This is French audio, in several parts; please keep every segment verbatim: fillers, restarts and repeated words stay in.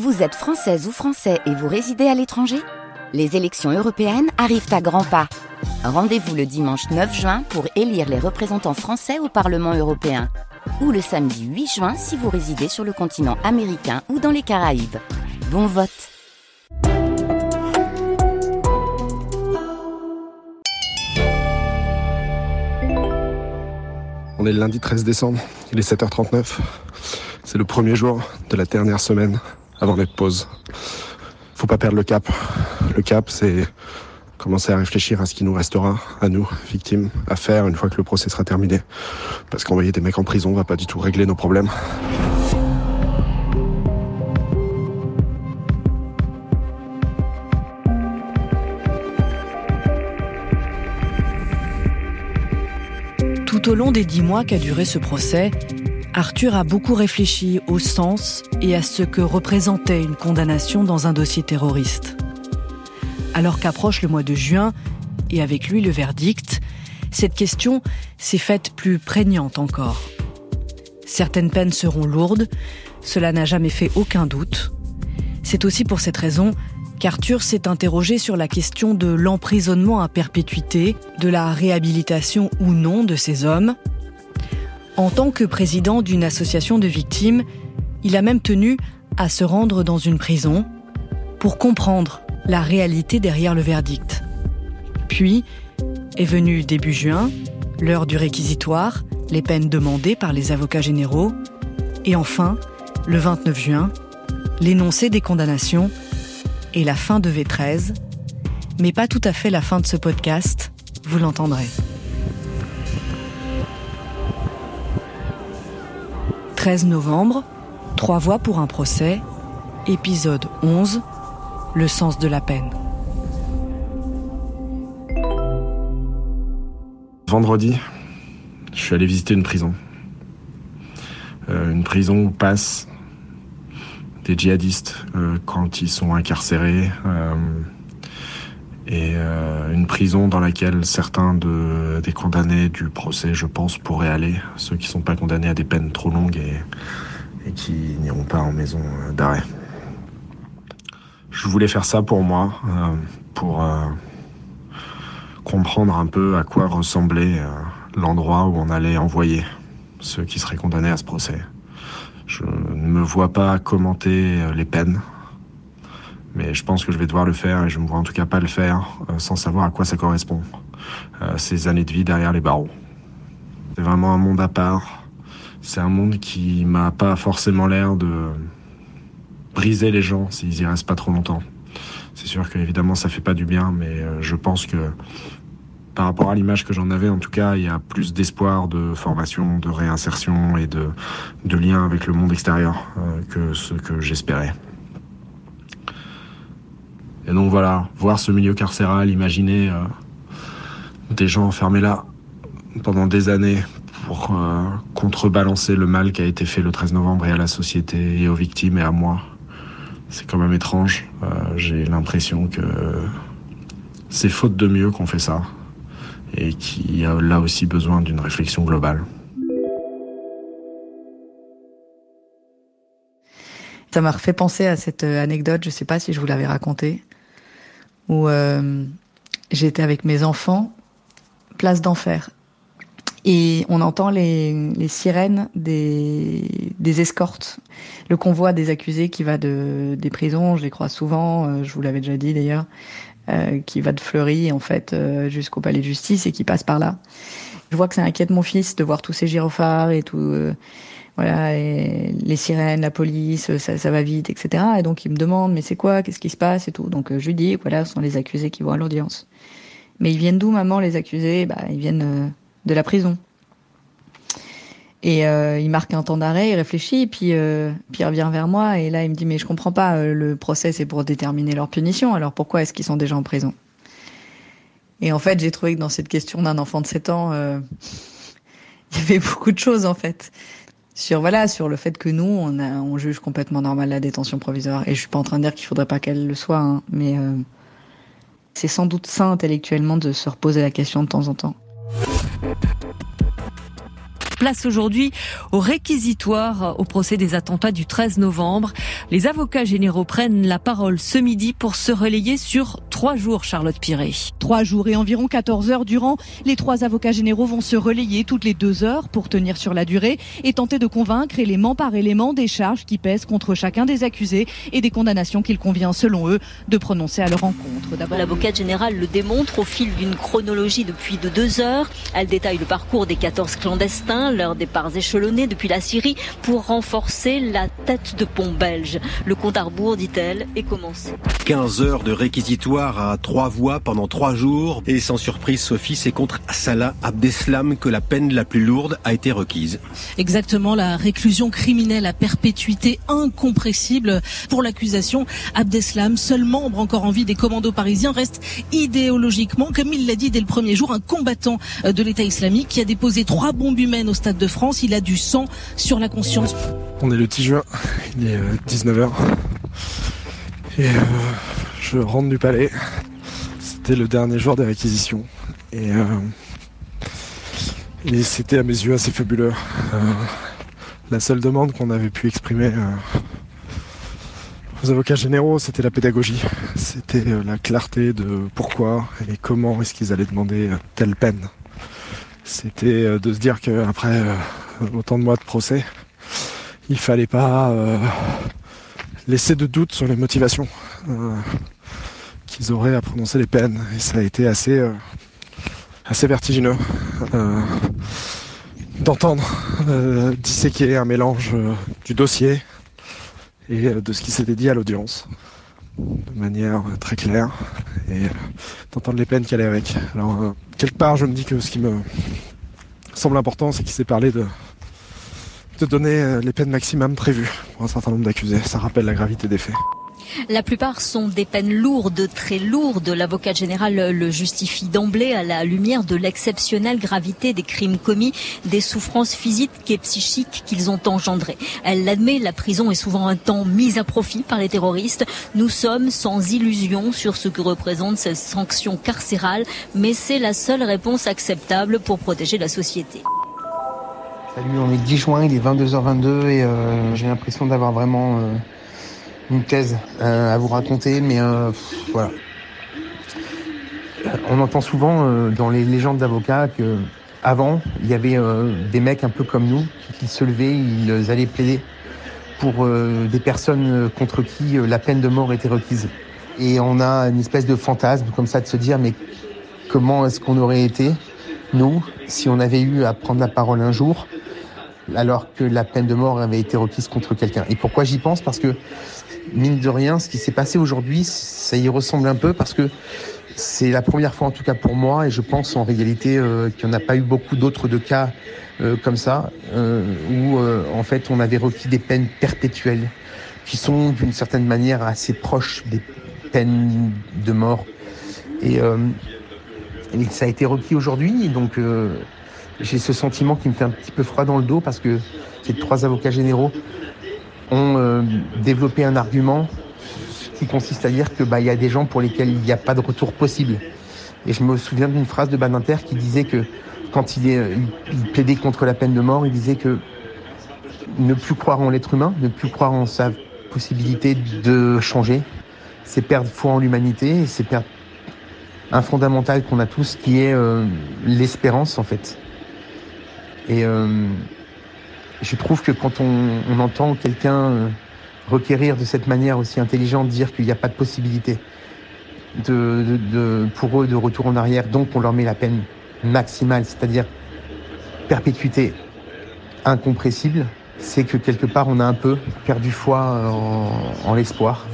Vous êtes française ou français et vous résidez à l'étranger ? Les élections européennes arrivent à grands pas. Rendez-vous le dimanche neuf juin pour élire les représentants français au Parlement européen. Ou le samedi huit juin si vous résidez sur le continent américain ou dans les Caraïbes. Bon vote ! On est le lundi treize décembre, il est sept heures trente-neuf. C'est le premier jour de la dernière semaine avant notre pause. Faut pas perdre le cap. Le cap, c'est commencer à réfléchir à ce qui nous restera, à nous, victimes, à faire une fois que le procès sera terminé. Parce qu'envoyer des mecs en prison va pas du tout régler nos problèmes. Tout au long des dix mois qu'a duré ce procès, Arthur a beaucoup réfléchi au sens et à ce que représentait une condamnation dans un dossier terroriste. Alors qu'approche le mois de juin, et avec lui le verdict, cette question s'est faite plus prégnante encore. Certaines peines seront lourdes, cela n'a jamais fait aucun doute. C'est aussi pour cette raison qu'Arthur s'est interrogé sur la question de l'emprisonnement à perpétuité, de la réhabilitation ou non de ces hommes. En tant que président d'une association de victimes, il a même tenu à se rendre dans une prison pour comprendre la réalité derrière le verdict. Puis est venue début juin, l'heure du réquisitoire, les peines demandées par les avocats généraux, et enfin, le vingt-neuf juin, l'énoncé des condamnations et la fin de V treize, mais pas tout à fait la fin de ce podcast, vous l'entendrez. treize novembre, Trois voix pour un procès, épisode onze, Le sens de la peine. Vendredi, je suis allé visiter une prison. Euh, une prison où passent des djihadistes euh, quand ils sont incarcérés. Euh, et euh, une prison dans laquelle certains de, des condamnés du procès, je pense, pourraient aller, ceux qui ne sont pas condamnés à des peines trop longues et, et qui n'iront pas en maison d'arrêt. Je voulais faire ça pour moi, euh, pour euh, comprendre un peu à quoi ressemblait euh, l'endroit où on allait envoyer ceux qui seraient condamnés à ce procès. Je ne me vois pas commenter les peines, mais je pense que je vais devoir le faire, et je ne me vois en tout cas pas le faire euh, sans savoir à quoi ça correspond, euh, ces années de vie derrière les barreaux. C'est vraiment un monde à part. C'est un monde qui m'a pas forcément l'air de briser les gens s'ils y restent pas trop longtemps. C'est sûr qu'évidemment ça fait pas du bien, mais euh, je pense que par rapport à l'image que j'en avais, en tout cas, il y a plus d'espoir de formation, de réinsertion et de, de lien avec le monde extérieur euh, que ce que j'espérais. Et donc voilà, voir ce milieu carcéral, imaginer euh, des gens enfermés là pendant des années pour euh, contrebalancer le mal qui a été fait le treize novembre et à la société et aux victimes et à moi, c'est quand même étrange. Euh, j'ai l'impression que c'est faute de mieux qu'on fait ça et qu'il y a là aussi besoin d'une réflexion globale. Ça m'a refait penser à cette anecdote, je ne sais pas si je vous l'avais racontée, où euh, j'étais avec mes enfants, place d'enfer. Et on entend les, les sirènes des, des escortes, le convoi des accusés qui va de, des prisons, je les croise souvent, je vous l'avais déjà dit d'ailleurs, euh, qui va de Fleury en fait jusqu'au palais de justice et qui passe par là. Je vois que ça inquiète mon fils de voir tous ces gyrophares et tout... Euh, Voilà, et les sirènes, la police, ça, ça va vite, et cetera. Et donc, il me demande, mais c'est quoi, qu'est-ce qui se passe et tout. Donc, je lui dis, voilà, ce sont les accusés qui vont à l'audience. Mais ils viennent d'où, maman, les accusés ? Bah, ils viennent de la prison. Et euh, il marque un temps d'arrêt, il réfléchit, et puis, euh, puis il revient vers moi. Et là, il me dit, mais je comprends pas, le procès, c'est pour déterminer leur punition. Alors, pourquoi est-ce qu'ils sont déjà en prison ? Et en fait, j'ai trouvé que dans cette question d'un enfant de sept ans, euh, il y avait beaucoup de choses, en fait. Sur voilà, sur le fait que nous, on, a, on juge complètement normal la détention provisoire. Et je suis pas en train de dire qu'il faudrait pas qu'elle le soit, hein, mais euh, c'est sans doute sain intellectuellement de se reposer la question de temps en temps. Place aujourd'hui au réquisitoire au procès des attentats du treize novembre. Les avocats généraux prennent la parole ce midi pour se relayer sur trois jours, Charlotte Piré. Trois jours et environ quatorze heures durant, les trois avocats généraux vont se relayer toutes les deux heures pour tenir sur la durée et tenter de convaincre élément par élément des charges qui pèsent contre chacun des accusés et des condamnations qu'il convient, selon eux, de prononcer à leur encontre. D'abord, l'avocate générale le démontre au fil d'une chronologie depuis de deux heures. Elle détaille le parcours des quatorze clandestins, leurs départs échelonnés depuis la Syrie pour renforcer la tête de pont belge. Le compte à rebours, dit-elle, est commencé. quinze heures de réquisitoire à trois voix pendant trois jours. Et sans surprise, Sophie, c'est contre Salah Abdeslam que la peine la plus lourde a été requise. Exactement, la réclusion criminelle à perpétuité incompressible pour l'accusation. Abdeslam, seul membre encore en vie des commandos parisiens, reste idéologiquement, comme il l'a dit dès le premier jour, un combattant de l'État islamique qui a déposé trois bombes humaines au Stade de France. Il a du sang sur la conscience. On est le dix juin, il est dix-neuf heures et euh, je rentre du palais. C'était le dernier jour des réquisitions et, euh, et c'était à mes yeux assez fabuleux. Euh, la seule demande qu'on avait pu exprimer euh, aux avocats généraux, c'était la pédagogie, c'était euh, la clarté de pourquoi et comment est-ce qu'ils allaient demander euh, telle peine. C'était euh, de se dire qu'après euh, autant de mois de procès, il fallait pas euh, laisser de doute sur les motivations euh, qu'ils auraient à prononcer les peines. Et ça a été assez, euh, assez vertigineux euh, d'entendre euh, disséquer un mélange euh, du dossier et euh, de ce qui s'était dit à l'audience, de manière euh, très claire, et euh, d'entendre les peines qui allaient avec. Alors, euh, quelque part, je me dis que ce qui me semble important, c'est qu'il s'est parlé de... de donner les peines maximum prévues pour un certain nombre d'accusés. Ça rappelle la gravité des faits. La plupart sont des peines lourdes, très lourdes. L'avocat général le justifie d'emblée à la lumière de l'exceptionnelle gravité des crimes commis, des souffrances physiques et psychiques qu'ils ont engendrées. Elle l'admet, la prison est souvent un temps mis à profit par les terroristes. Nous sommes sans illusion sur ce que représente cette sanction carcérale, mais c'est la seule réponse acceptable pour protéger la société. Salut, on est dix juin, il est vingt-deux heures vingt-deux et euh, j'ai l'impression d'avoir vraiment euh, une thèse euh, à vous raconter, mais euh, pff, voilà. On entend souvent euh, dans les légendes d'avocats que avant il y avait euh, des mecs un peu comme nous qui se levaient, ils allaient plaider pour euh, des personnes contre qui euh, la peine de mort était requise. Et on a une espèce de fantasme comme ça de se dire mais comment est-ce qu'on aurait été, nous, si on avait eu à prendre la parole un jour, alors que la peine de mort avait été requise contre quelqu'un. Et pourquoi j'y pense ? Parce que, mine de rien, ce qui s'est passé aujourd'hui, ça y ressemble un peu, parce que c'est la première fois, en tout cas pour moi, et je pense en réalité euh, qu'il n'y en a pas eu beaucoup d'autres de cas euh, comme ça, euh, où euh, en fait on avait requis des peines perpétuelles, qui sont d'une certaine manière assez proches des peines de mort. Et... Euh, Et ça a été requis aujourd'hui, donc euh, j'ai ce sentiment qui me fait un petit peu froid dans le dos parce que ces trois avocats généraux ont euh, développé un argument qui consiste à dire que bah il y a des gens pour lesquels il n'y a pas de retour possible. Et je me souviens d'une phrase de Badinter qui disait que quand il, est, il plaidait contre la peine de mort, il disait que ne plus croire en l'être humain, ne plus croire en sa possibilité de changer, c'est perdre foi en l'humanité, c'est perdre un fondamental qu'on a tous, qui est euh, l'espérance, en fait. Et euh, je trouve que quand on, on entend quelqu'un euh, requérir de cette manière aussi intelligente, dire qu'il n'y a pas de possibilité de, de, de, pour eux de retour en arrière, donc on leur met la peine maximale, c'est-à-dire perpétuité incompressible, c'est que quelque part on a un peu perdu foi en, en l'espoir.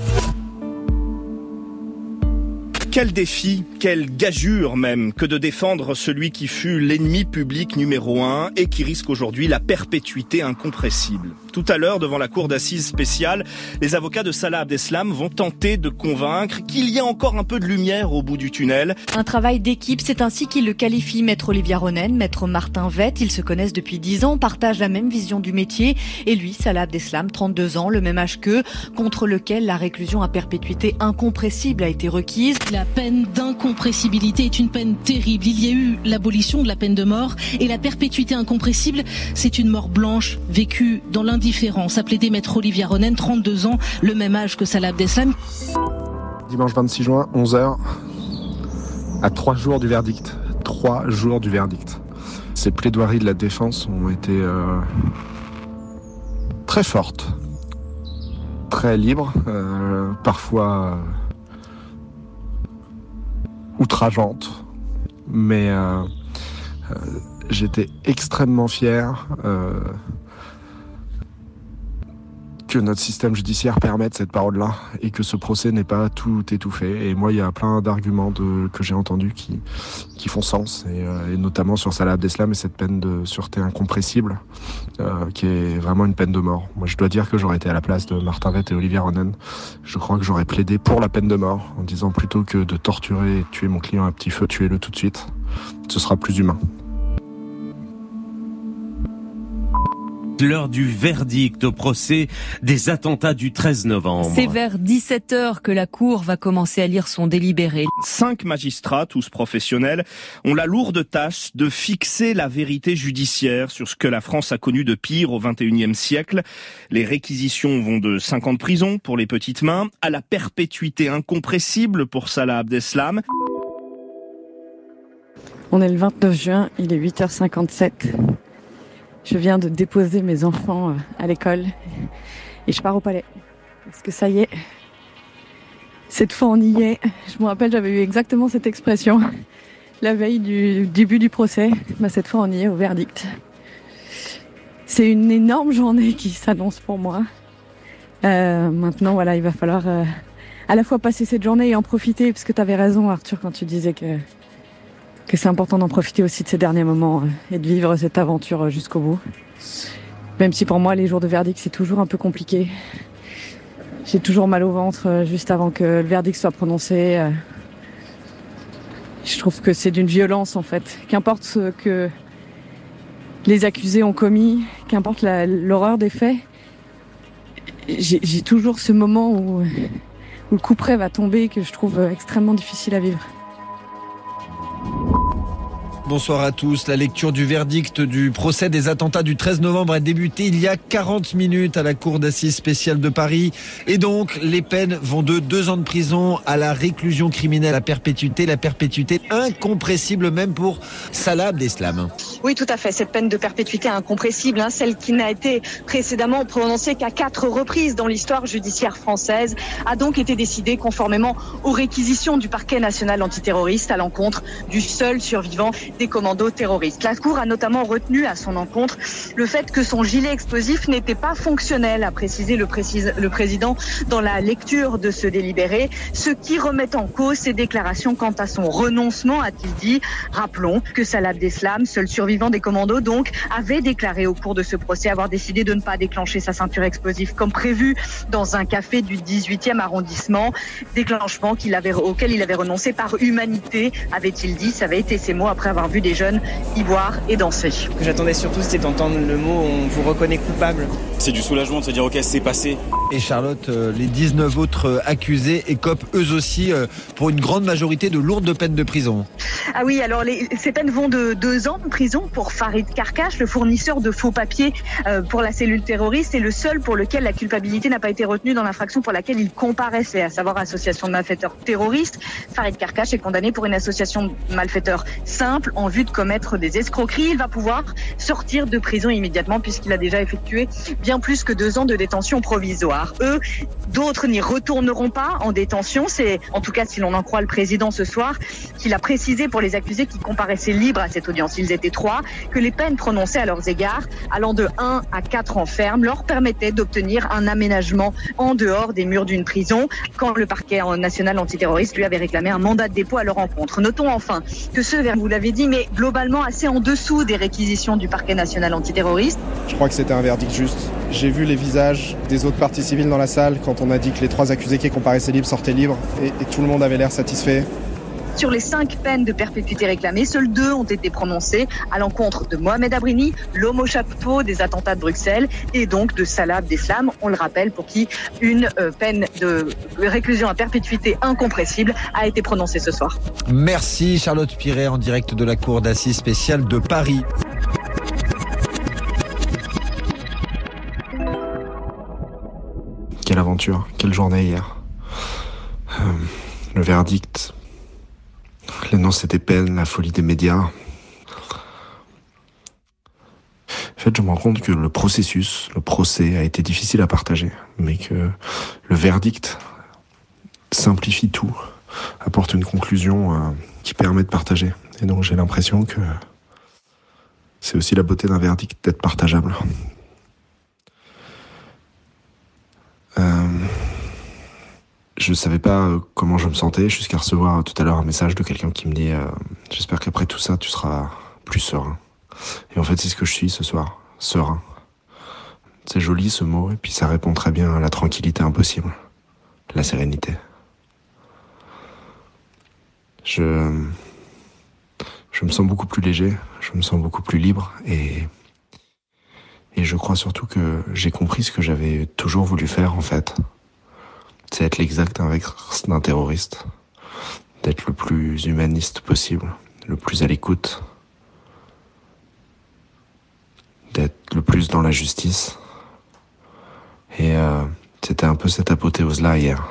Quel défi, quelle gageure même, que de défendre celui qui fut l'ennemi public numéro un et qui risque aujourd'hui la perpétuité incompressible. Tout à l'heure, devant la cour d'assises spéciale, les avocats de Salah Abdeslam vont tenter de convaincre qu'il y a encore un peu de lumière au bout du tunnel. Un travail d'équipe, c'est ainsi qu'ils le qualifient. Maître Olivia Ronen, maître Martin Vett, ils se connaissent depuis dix ans, partagent la même vision du métier. Et lui, Salah Abdeslam, trente-deux ans, le même âge qu'eux, contre lequel la réclusion à perpétuité incompressible a été requise. la peine d'incompressibilité est une peine terrible. Il y a eu l'abolition de la peine de mort et la perpétuité incompressible, c'est une mort blanche vécue dans l'indifférence, a plaidé maître Olivia Ronen, trente-deux ans, le même âge que Salah Abdeslam. Dimanche vingt-six juin, onze heures, à trois jours du verdict. Trois jours du verdict. Ces plaidoiries de la défense ont été euh, très fortes, très libres, euh, parfois euh, outrageantes, mais euh, euh, j'étais extrêmement fier euh, que notre système judiciaire permette cette parole-là et que ce procès n'ait pas tout étouffé. Et moi, il y a plein d'arguments de, que j'ai entendus qui, qui font sens, et, euh, et notamment sur Salah Abdeslam et cette peine de sûreté incompressible, euh, qui est vraiment une peine de mort. Moi, je dois dire que j'aurais été à la place de Martin Vett et Olivia Ronen. Je crois que j'aurais plaidé pour la peine de mort, en disant plutôt que de torturer et tuer mon client à petit feu, tuez-le tout de suite. Ce sera plus humain. L'heure du verdict au procès des attentats du treize novembre. C'est vers dix-sept heures que la cour va commencer à lire son délibéré. Cinq magistrats, tous professionnels, ont la lourde tâche de fixer la vérité judiciaire sur ce que la France a connu de pire au vingt et unième siècle. Les réquisitions vont de cinq ans de prison pour les petites mains à la perpétuité incompressible pour Salah Abdeslam. On est le vingt-neuf juin, il est huit heures cinquante-sept. Je viens de déposer mes enfants à l'école et je pars au palais. Parce que ça y est, cette fois on y est. Je me rappelle, j'avais eu exactement cette expression la veille du début du procès. Bah, cette fois on y est au verdict. C'est une énorme journée qui s'annonce pour moi. Euh, maintenant, voilà, il va falloir euh, à la fois passer cette journée et en profiter. Parce que tu avais raison, Arthur, quand tu disais que... que c'est important d'en profiter aussi de ces derniers moments et de vivre cette aventure jusqu'au bout. Même si pour moi, les jours de verdict, c'est toujours un peu compliqué. J'ai toujours mal au ventre juste avant que le verdict soit prononcé. Je trouve que c'est d'une violence, en fait. Qu'importe ce que les accusés ont commis, qu'importe la, l'horreur des faits, j'ai, j'ai toujours ce moment où, où le coup près va tomber, que je trouve extrêmement difficile à vivre. Bonsoir à tous. La lecture du verdict du procès des attentats du treize novembre a débuté il y a quarante minutes à la cour d'assises spéciale de Paris. Et donc, les peines vont de deux ans de prison à la réclusion criminelle à perpétuité, la perpétuité incompressible même pour Salah Abdeslam. Oui, tout à fait. Cette peine de perpétuité incompressible, hein, celle qui n'a été précédemment prononcée qu'à quatre reprises dans l'histoire judiciaire française, a donc été décidée conformément aux réquisitions du parquet national antiterroriste à l'encontre du seul survivant des commandos terroristes. La Cour a notamment retenu à son encontre le fait que son gilet explosif n'était pas fonctionnel, a précisé le, précise, le président dans la lecture de ce délibéré, ce qui remet en cause ses déclarations quant à son renoncement, a-t-il dit. Rappelons que Salah Abdeslam, seul survivant des commandos donc, avait déclaré au cours de ce procès avoir décidé de ne pas déclencher sa ceinture explosive comme prévu dans un café du dix-huitième arrondissement, déclenchement qu'il avait, auquel il avait renoncé par humanité, avait-il dit. Ça avait été ses mots après avoir vu des jeunes y boire et danser. Ce que j'attendais surtout, c'était d'entendre le mot « on vous reconnaît coupable ». C'est du soulagement de se dire « ok, c'est passé ». Et Charlotte, les dix-neuf autres accusés écopent eux aussi pour une grande majorité de lourdes peines de prison. Ah oui, alors les, ces peines vont de deux ans de prison pour Farid Karkash, le fournisseur de faux papiers pour la cellule terroriste et le seul pour lequel la culpabilité n'a pas été retenue dans l'infraction pour laquelle il comparaissait, à savoir association de malfaiteurs terroristes. Farid Karkash est condamné pour une association de malfaiteurs simple en vue de commettre des escroqueries. Il va pouvoir sortir de prison immédiatement puisqu'il a déjà effectué bien plus que deux ans de détention provisoire. Eux, d'autres n'y retourneront pas en détention. C'est en tout cas, si l'on en croit le président ce soir, qu'il a précisé pour les accusés qui comparaissaient libres à cette audience. Ils étaient trois, que les peines prononcées à leurs égards, allant de un à quatre ans ferme, leur permettaient d'obtenir un aménagement en dehors des murs d'une prison quand le parquet national antiterroriste lui avait réclamé un mandat de dépôt à leur encontre. Notons enfin que ce vers vous l'avez dit, mais globalement assez en dessous des réquisitions du parquet national antiterroriste. Je crois que c'était un verdict juste. J'ai vu les visages des autres parties civiles dans la salle quand on a dit que les trois accusés qui comparaissaient libres sortaient libres et, et tout le monde avait l'air satisfait. Sur les cinq peines de perpétuité réclamées, seules deux ont été prononcées à l'encontre de Mohamed Abrini, l'homme au chapeau des attentats de Bruxelles, et donc de Salah Abdeslam, on le rappelle, pour qui une euh, peine de réclusion à perpétuité incompressible a été prononcée ce soir. Merci Charlotte Piré, en direct de la Cour d'assises spéciale de Paris. Quelle aventure, quelle journée hier. Euh, le verdict, l'annonce des peines, la folie des médias. En fait, je me rends compte que le processus, le procès a été difficile à partager, mais que le verdict simplifie tout, apporte une conclusion euh, qui permet de partager. Et donc j'ai l'impression que c'est aussi la beauté d'un verdict d'être partageable. Euh, je savais pas comment je me sentais jusqu'à recevoir tout à l'heure un message de quelqu'un qui me dit euh, « J'espère qu'après tout ça, tu seras plus serein. » Et en fait, c'est ce que je suis ce soir, serein. C'est joli ce mot, et puis ça répond très bien à la tranquillité impossible, la sérénité. Je... Je me sens beaucoup plus léger, je me sens beaucoup plus libre et, et je crois surtout que j'ai compris ce que j'avais toujours voulu faire en fait. C'est être l'exact inverse d'un terroriste, d'être le plus humaniste possible, le plus à l'écoute, d'être le plus dans la justice. Et euh, c'était un peu cette apothéose-là hier.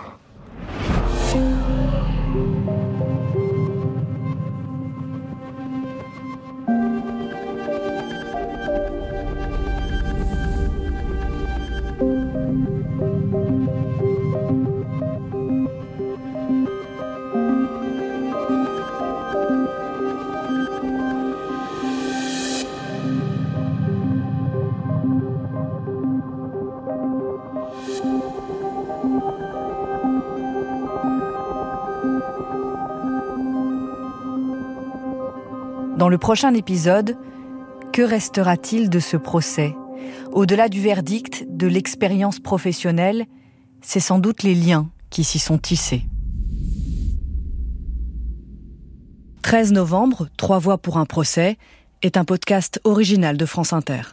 Dans le prochain épisode, que restera-t-il de ce procès ? Au-delà du verdict, de l'expérience professionnelle, c'est sans doute les liens qui s'y sont tissés. treize novembre, Trois voix pour un procès, est un podcast original de France Inter.